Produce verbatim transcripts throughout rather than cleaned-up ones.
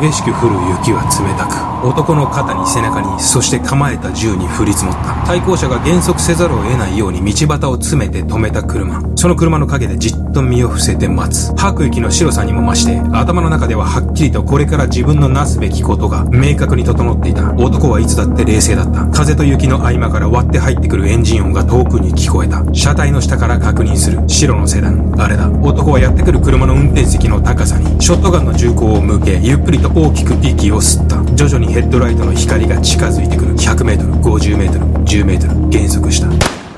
激しく降る雪は冷たく、男の肩に背中に、そして構えた銃に降り積もった。対向車が減速せざるを得ないように道端を詰めて止めた車、その車の陰でじっと身を伏せて待つ。吐く息の白さにも増して、頭の中でははっきりとこれから自分のなすべきことが明確に整っていた。男はいつだって冷静だった。風と雪の合間から割って入ってくるエンジン音が遠くに聞こえた。車体の下から確認する。白のセダン、あれだ。男はやってくる車の運転席の高さにショットガンの銃口を向け、ゆっくりと大きく息を吸った。徐々にヘッドライトの光が近づいてくる。ひゃくメートル、ごじゅうメートル、じゅうメートル、減速した。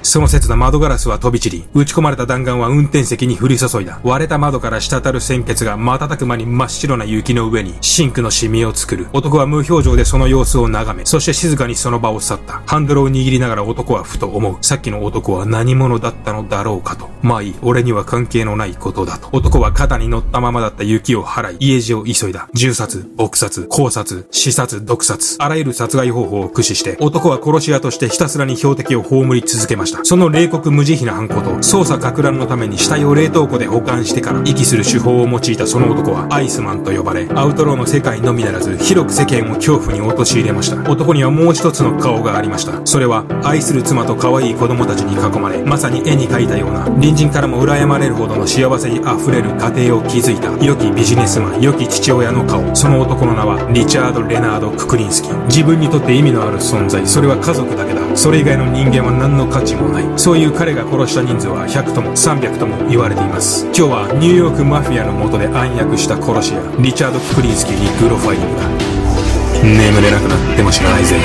その刹那、窓ガラスは飛び散り、打ち込まれた弾丸は運転席に降り注いだ。割れた窓から滴る鮮血が瞬く間に真っ白な雪の上にシンクのシミを作る。男は無表情でその様子を眺め、そして静かにその場を去った。ハンドルを握りながら男はふと思う。さっきの男は何者だったのだろうかと。まあいい、俺には関係のないことだと。男は肩に乗ったままだった雪を払い、家路を急いだ。銃殺、撲殺、絞殺、刺殺、毒殺、あらゆる殺害方法を駆使して、男は殺し屋としてひたすらに標的を葬り続けました。その冷酷無慈悲な犯行と、捜査撹乱のために死体を冷凍庫で保管してから遺棄する手法を用いたその男はアイスマンと呼ばれ、アウトローの世界のみならず広く世間を恐怖に陥れました。男にはもう一つの顔がありました。それは愛する妻と可愛い子供たちに囲まれ、まさに絵に描いたような、隣人からも羨まれるほどの幸せに溢れる家庭を築いた良きビジネスマン、良き父親の顔。その男の名はリチャード・レナード・ククリンスキー。自分にとって意味のある存在、それは家族だけだ。それ以外の人間は何の価値もない。そういう彼が殺した人数はひゃくともさんびゃくとも言われています。今日はニューヨークマフィアの下で暗躍した殺し屋リチャード・ククリンスキーにグロファイリングだ。眠れなくなっても知らないぜ。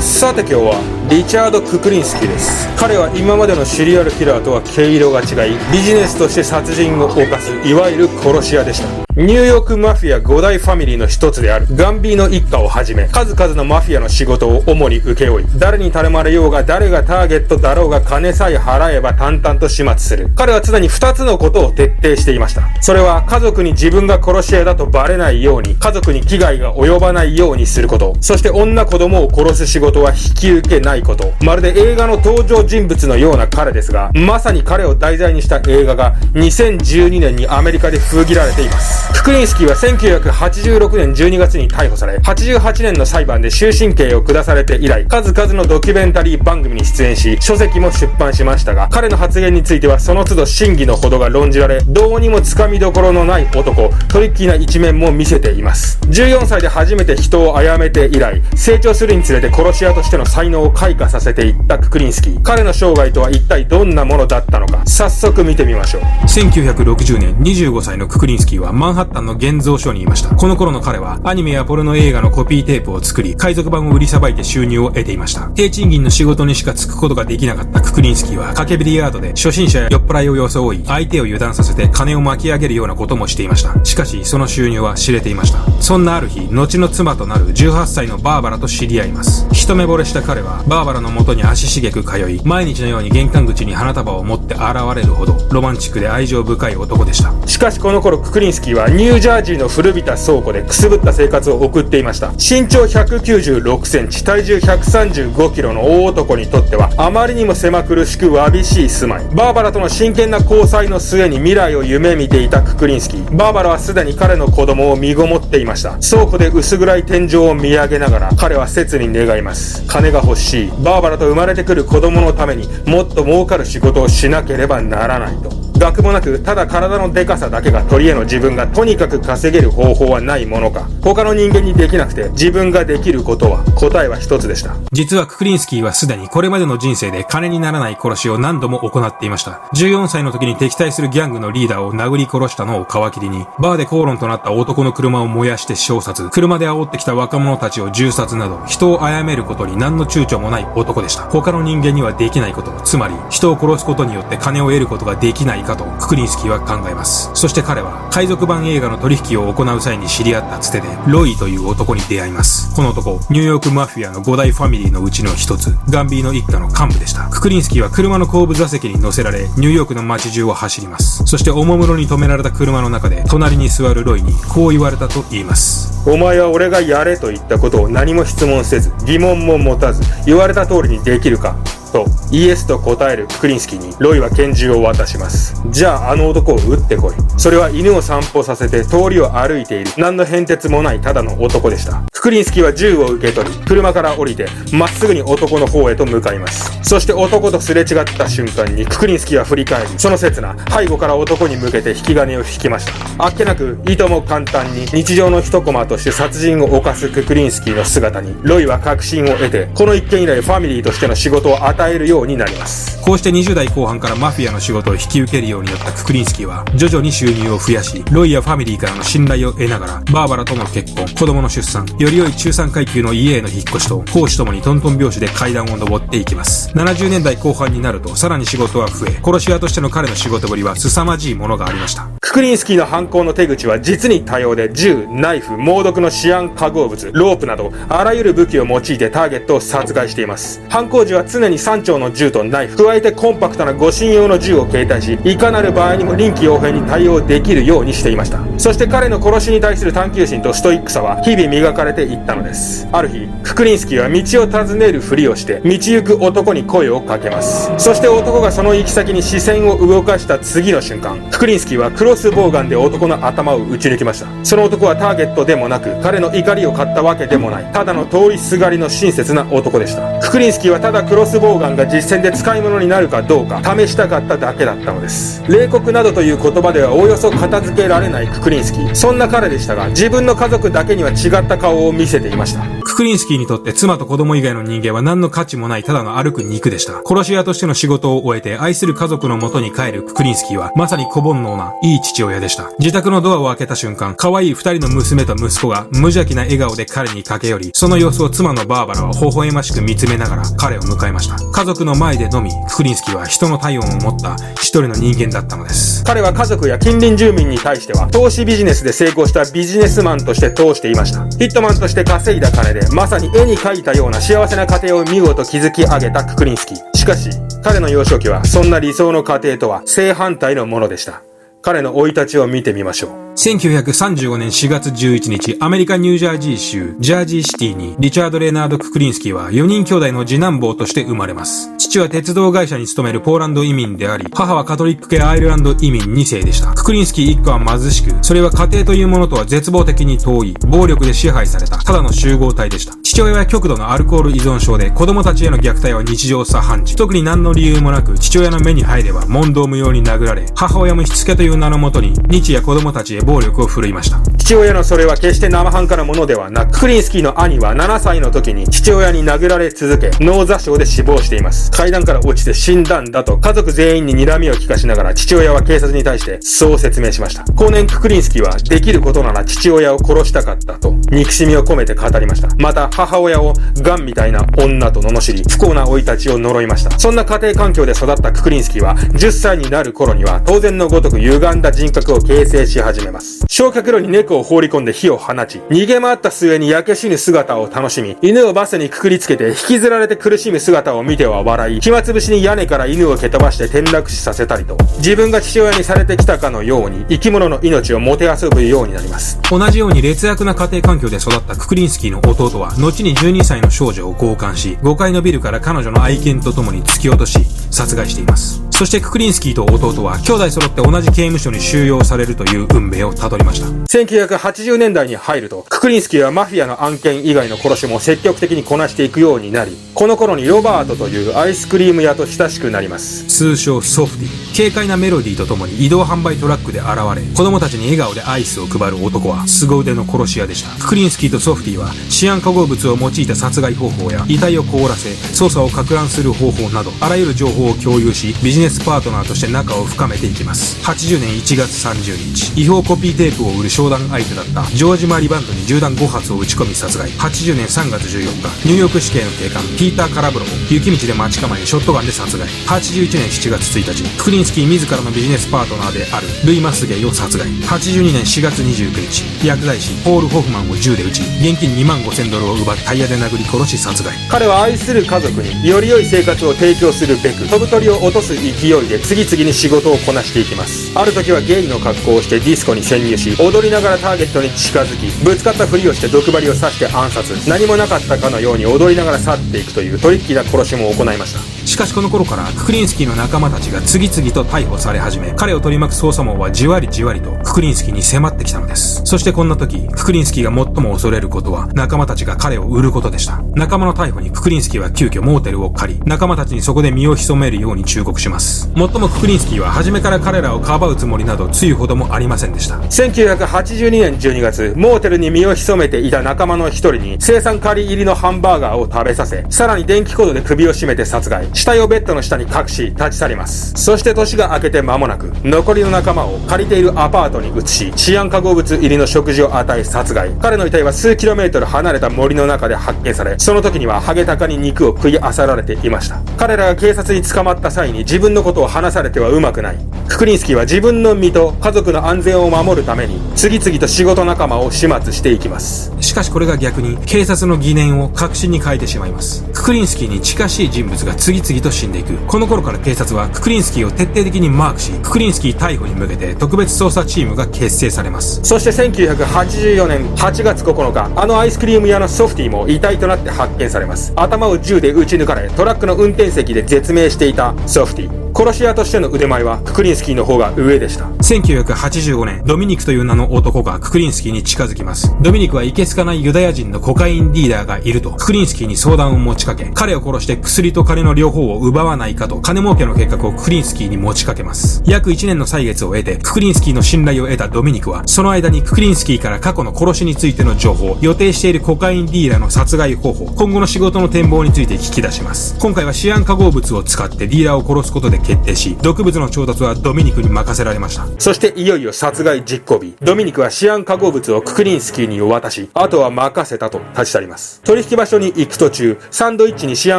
さて今日はリチャード・ククリンスキーです。彼は今までのシリアルキラーとは毛色が違い、ビジネスとして殺人を犯す、いわゆる殺し屋でした。ニューヨークマフィアご大ファミリーの一つであるガンビーノ一家をはじめ、数々のマフィアの仕事を主に請け負い、誰に頼まれようが誰がターゲットだろうが金さえ払えば淡々と始末する。彼は常にふたつのことを徹底していました。それは家族に自分が殺し屋だとバレないように、家族に危害が及ばないようにすること、そして女子供を殺す仕事は引き受けないこと。まるで映画の登場人物のような彼ですが、まさに彼を題材にした映画がにせんじゅうにねんにアメリカで封切られています。ククリンスキーはせんきゅうひゃくはちじゅうろくねんじゅうにがつに逮捕され、はちじゅうはちねんの裁判で終身刑を下されて以来、数々のドキュメンタリー番組に出演し、書籍も出版しましたが、彼の発言についてはその都度真偽のほどが論じられ、どうにもつかみどころのない男、トリッキーな一面も見せています。じゅうよんさいで初めて人を殺めて以来、成長するにつれて殺し屋としての才能を開花させていったククリンスキー、彼の生涯とは一体どんなものだったのか、早速見てみましょう。せんきゅうひゃくろくじゅうねんにじゅうごさいのククリンスキーはマンハッタンの現像所にいました。この頃の彼はアニメやポルノ映画のコピーテープを作り、海賊版を売りさばいて収入を得ていました。低賃金の仕事にしか就くことができなかったククリンスキーは、掛けビリヤードで初心者や酔っ払いを装い、相手を油断させて金を巻き上げるようなこともしていました。しかしその収入は知れていました。そんなある日、後の妻となるじゅうはっさいのバーバラと知り合います。一目惚れした彼はバーバラの元に足しげく通い、毎日のように玄関口に花束を持って現れるほどロマンチックで愛情深い男でした。しかしこの頃ククリンスキーはニュージャージーの古びた倉庫でくすぶった生活を送っていました。身長ひゃくきゅうじゅうろくセンチ、体重ひゃくさんじゅうごキロの大男にとってはあまりにも狭苦しくわびしい住まい。バーバラとの真剣な交際の末に未来を夢見ていたククリンスキー、バーバラはすでに彼の子供を身ごもっていました。倉庫で薄暗い天井を見上げながら彼は切に願います。金が欲しい、バーバラと生まれてくる子供のためにもっと儲かる仕事をしなければならないと。学もなく、ただ体のデカさだけが取り柄の自分がとにかく稼げる方法はないものか。他の人間にできなくて自分ができることは、答えは一つでした。実はククリンスキーはすでにこれまでの人生で金にならない殺しを何度も行っていました。じゅうよんさいの時に敵対するギャングのリーダーを殴り殺したのを皮切りに、バーで口論となった男の車を燃やして焼殺、車で煽ってきた若者たちを銃殺など、人を殺めることに何の躊躇もない男でした。他の人間にはできないこと、つまり人を殺すことによって金を得ることができないとククリンスキーは考えます。そして彼は海賊版映画の取引を行う際に知り合ったつてでロイという男に出会います。この男、ニューヨークマフィアのご大ファミリーのうちの一つ、ガンビーノ一家の幹部でした。ククリンスキーは車の後部座席に乗せられ、ニューヨークの街中を走ります。そしておもむろに止められた車の中で隣に座るロイにこう言われたと言います。お前は俺がやれと言ったことを何も質問せず、疑問も持たず、言われた通りにできるか？とイエスと答えるククリンスキーにロイは拳銃を渡します。じゃああの男を撃ってこい。それは犬を散歩させて通りを歩いている何の変哲もないただの男でした。ククリンスキーは銃を受け取り車から降りてまっすぐに男の方へと向かいます。そして男とすれ違った瞬間にククリンスキーは振り返り、その刹那背後から男に向けて引き金を引きました。あっけなくいとも簡単に日常の一コマとして殺人を犯すククリンスキーの姿にロイは確信を得て、この一件以来ファミリーとしての仕事を与えるようになります。こうしてにじゅう代後半からマフィアの仕事を引き受けるようになったククリンスキーは徐々に収入を増やし、ロイやファミリーからの信頼を得ながらバーバラとの結婚、子供の出産、より良い中産階級の家への引っ越しと公私ともにトントン拍子で階段を上っていきます。ななじゅうねんだいこう半になるとさらに仕事は増え、殺し屋としての彼の仕事ぶりは凄まじいものがありました。ククリンスキーの犯行の手口は実に多様で、銃、ナイフ、猛毒のシアン化合物、ロープなどあらゆる武器を用いてターゲットを殺害しています。犯行時は常にさんちょうの銃とナイフ、加えてコンパクトな護身用の銃を携帯し、いかなる場合にも臨機応変に対応できるようにしていました。そして彼の殺しに対する探求心とストイックさは日々磨かれていったのです。ある日ククリンスキーは道を尋ねるふりをして道行く男に声をかけます。そして男がその行き先に視線を動かした次の瞬間、ククリンスキーはクロスボウガンで男の頭を撃ち抜きました。その男はターゲットでもなく彼の怒りを買ったわけでもない、ただの通りすがりの親切な男でした。ククリンスキーはただクロスボウガンが実戦で使い物になるかどうか試したかっただけだったのです。冷酷などという言葉ではおおよそ片付けられないククリンスキー、そんな彼でしたが自分の家族だけには違った顔を見せていました。ククリンスキーにとって妻と子供以外の人間は何の価値もないただの歩く肉でした。殺し屋としての仕事を終えて愛する家族の元に帰るククリンスキーはまさに小煩悩ないい父親でした。自宅のドアを開けた瞬間、可愛い二人の娘と息子が無邪気な笑顔で彼に駆け寄り、その様子を妻のバーバラは微笑ましく見つめながら彼を迎えました。家族の前でのみククリンスキーは人の体温を持った一人の人間だったのです。彼は家族や近隣住民に対しては投資ビジネスで成功したビジネスマンとして通していました。ヒットマンとして稼いだ金でまさに絵に描いたような幸せな家庭を見事築き上げたククリンスキー、しかし彼の幼少期はそんな理想の家庭とは正反対のものでした。彼の生い立ちを見てみましょう。せんきゅうひゃくさんじゅうごねんしがつじゅういちにち、アメリカニュージャージー州ジャージーシティにリチャード・レナード・ククリンスキーはよにんきょうだいの次男坊として生まれます。父は鉄道会社に勤めるポーランド移民であり、母はカトリック系アイルランド移民にせいでした。ククリンスキー一家は貧しく、それは家庭というものとは絶望的に遠い、暴力で支配されたただの集合体でした。父親は極度のアルコール依存症で、子供たちへの虐待は日常茶飯事。特に何の理由もなく父親の目に入れば問答無用に殴られ、母親もしつけという名のもとに日夜子供たちへ暴力を振るいました。父親のそれは決して生半可なものではなく、ククリンスキーの兄はななさいの時に父親に殴られ続け脳挫傷で死亡しています。階段から落ちて死んだんだと家族全員に睨みを利かしながら父親は警察に対してそう説明しました。後年ククリンスキーはできることなら父親を殺したかったと憎しみを込めて語りました。また母親をガンみたいな女と罵り、不幸な生い立ちを呪いました。そんな家庭環境で育ったククリンスキーはじゅっさいになる頃には当然のごとく歪んだ人格を形成し始めます。焼却炉に猫を放り込んで火を放ち、逃げ回った末に焼け死ぬ姿を楽しみ、犬をバスにくくりつけて引きずられて苦しむ姿を見ては笑い、暇つぶしに屋根から犬を蹴飛ばして転落死させたりと、自分が父親にされてきたかのように生き物の命をもてあそぶようになります。同じように劣悪な家庭環境で育ったククリンスキーの弟は後にじゅうにさいの少女を強姦し、ごかいのビルから彼女の愛犬と共に突き落とし殺害しています。そしてククリンスキーと弟は兄弟揃って同じ刑務所に収容されるという運命をたどりました。せんきゅうひゃくはちじゅうねんだいに入るとククリンスキーはマフィアの案件以外の殺しも積極的にこなしていくようになり、この頃にロバートというアイスクリーム屋と親しくなります。通称ソフティ。軽快なメロディーとともに移動販売トラックで現れ、子供たちに笑顔でアイスを配る男は凄腕の殺し屋でした。ククリンスキーとソフティはシアン化合物を用いた殺害方法や遺体を凍らせ捜査を攪乱する方法などあらゆる情報を共有し、ビジネスパートナーとして仲を深めていきます。はちじゅうねんいちがつさんじゅうにち、違法コピーテープを売る商談相手だったジョージ・マリバンドに銃弾ごはつを撃ち込み殺害。はちじゅうねんさんがつじゅうよっか、ニューヨーク市警の警官ピーター・カラブロを雪道で待ち構えショットガンで殺害。はちじゅういちねんしちがつついたち、ククリンスキー自らのビジネスパートナーであるルイ・マスゲイを殺害。はちじゅうにねんしがつにじゅうくにち、薬剤師ポール・ホフマンを銃で撃ち、現金にまんごせんドルを奪ってタイヤで殴り殺し殺害。彼は愛する家族により良い生活を提供するべく飛ぶ鳥を落とす勢いで次々に仕事をこなしていきます。ある時はゲイの格好をしてディスコに潜入し、踊りながらターゲットに近づきぶつかったふりをして毒針を刺して暗殺。何もなかったかのように踊りながら去っていくというトリッキーな殺しも行いました。しかしこの頃からククリンスキーの仲間たちが次々と逮捕され始め、彼を取り巻く捜査網はじわりじわりとククリンスキーに迫ってきたのです。そしてこんな時、ククリンスキーが最も恐れることは仲間たちが彼を売ることでした。仲間の逮捕にククリンスキーは急遽モーテルを借り、仲間たちにそこで身を潜めるように忠告します。もっともククリンスキーは初めから彼らをかばうつもりなどつゆほどもありませんでした。せんきゅうひゃくはちじゅうにねんじゅうにがつ、モーテルに身を潜めていた仲間の一人に青酸カリ入りのハンバーガーを食べさせ、さらに電気コードで首を絞めて殺害、死体をベッドの下に隠し立ち去ります。そして年が明けて間もなく、残りの仲間を借りているアパートに移し、シアン化合物入りの食事を与え殺害。彼の遺体は数キロメートル離れた森の中で発見され、その時にはハゲタカに肉を食い漁られていました。彼らが警察に捕まった際に自分のことを話されてはうまくない。ククリンスキーは自分の身と家族の安全を守るために次々と仕事仲間を始末していきます。しかしこれが逆に警察の疑念を確信に変えてしまいます。ククリンスキーに近しい人物が次々と死んでいく。この頃から警察はククリンスキーを徹底的にマークし、ククリンスキー逮捕に向けて特別捜査チームが結成されます。そしてせんきゅうひゃくはちじゅうよねんはちがつここのか、あのアイスクリーム屋のソフティも遺体となって発見されます。頭を銃で撃ち抜かれ、トラックの運転席で絶命していたソフティ、殺し屋としての腕前はククリンスキーの方が上でした。せんきゅうひゃくはちじゅうごねん、ドミニクという名の男がククリンスキーに近づきます。ドミニクはいけすかないユダヤ人のコカインディーラーがいるとククリンスキーに相談を持ちかけ、彼を殺して薬と金の両方を奪わないかと金儲けの計画をククリンスキーに持ちかけます。約いちねんの歳月を得てククリンスキーの信頼を得たドミニクは、その間にククリンスキーから過去の殺しについての情報、予定しているコカインディーラーの殺害方法、今後の仕事の展望について聞き出します。今回はシアン化合物を使ってディーラーを殺すことで決定し、毒物の調達はドミニクに任せられました。そしていよいよ殺害実行日、ドミニクはシアン化合物をククリンスキーに渡し、あとは任せたと立ち去ります。取引場所に行く途中、サンドイッチにシア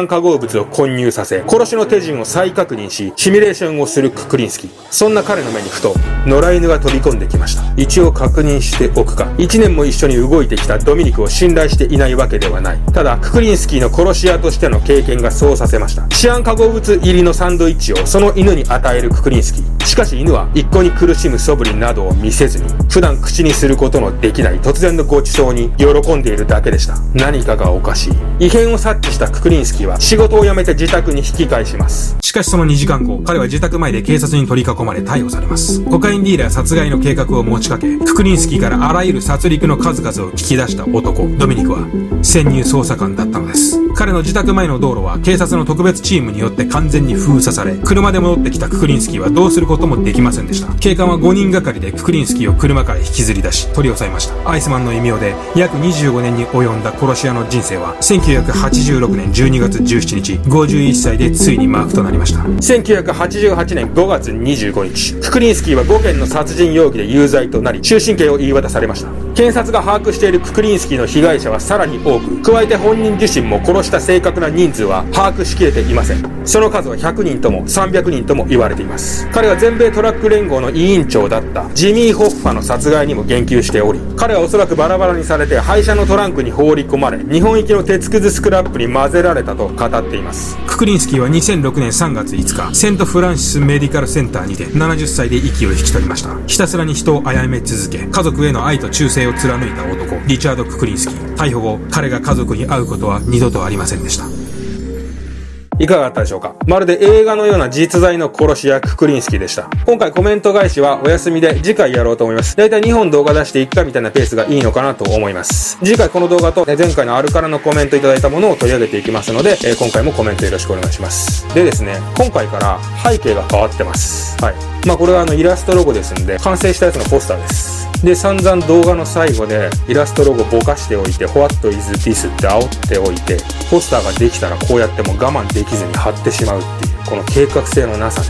ン化合物を混入させ、殺しの手順を再確認しシミュレーションをするククリンスキー。そんな彼の目にふと野良犬が飛び込んできました。一応確認しておくか。いちねんも一緒に動いてきたドミニクを信頼していないわけではない。ただククリンスキーの殺し屋としての経験がそうさせました。シアン化合物入りのサンドイッチをその犬に与えるククリンスキー。しかし犬は一向に苦しむ素振りなどを見せずに、普段口にすることのできない突然のご馳走に喜んでいるだけでした。何かがおかしい。異変を察知したククリンスキーは仕事を辞めて自宅に引き返します。しかしそのにじかんご、彼は自宅前で警察に取り囲まれ逮捕されます。コカインディーラー殺害の計画を持ちかけ、ククリンスキーからあらゆる殺戮の数々を聞き出した男ドミニクは潜入捜査官だったのです。彼の自宅前の道路は警察の特別チームによって完全に封鎖され、車で戻ってきたククリンスキーはどうすることもできませんでした。警官はごにんがかりでククリンスキーを車から引きずり出し取り押さえました。アイスマンの異名で約にじゅうごねんに及んだ殺し屋の人生はせんきゅうひゃくはちじゅうろくねんじゅうにがつじゅうしちにち、ごじゅういっさいでついに幕となりました。せんきゅうひゃくはちじゅうはちねんごがつにじゅうごにち、ククリンスキーはごけんの殺人容疑で有罪となり終身刑を言い渡されました。検察が把握しているククリンスキーの被害者はさらに多く、加えて本人自身も殺した正確な人数は把握しきれていません。その数はひゃくにんともさんびゃくにんとも言われています。彼は全米トラック連合の委員長だったジミー・ホッファの殺害にも言及しており、彼はおそらくバラバラにされて廃車のトランクに放り込まれ、日本行きの鉄くずスクラップに混ぜられたと語っています。ククリンスキーはにせんろくねんさんがついつか、セントフランシスメディカルセンターにてななじゅっさいで息を引き取りました。ひたすらに人を殺め続け、家族への愛と忠誠を貫いた男リチャード・ククリンスキー。逮捕後、彼が家族に会うことは二度とありませんでした。いかがだったでしょうか。まるで映画のような実在の殺し屋ククリンスキーでした。今回コメント返しはお休みで次回やろうと思います。だいたいにほん動画出していっかいみたいなペースがいいのかなと思います。次回この動画と前回のあるからのコメントいただいたものを取り上げていきますので、えー、今回もコメントよろしくお願いします。でですね、今回から背景が変わってます。はい、まあこれはあのイラストロゴですんで、完成したやつのポスターです。で、散々動画の最後でイラストロゴぼかしておいて、ホワットイズディスって煽っておいて、ポスターができたらこうやっても我慢できずに貼ってしまうっていう、この計画性のなさね、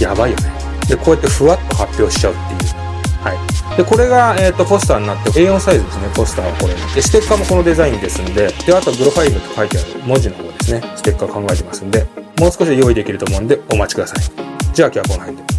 やばいよね。で、こうやってふわっと発表しちゃうっていう。はい。で、これが、えっと、ポスターになって、エーよん サイズですね、ポスターはこれ。で、ステッカーもこのデザインですんで、で、あと、グロファイルと書いてある文字の方ですね、ステッカー考えてますんで、もう少し用意できると思うんで、お待ちください。じゃあ今日はこの辺で。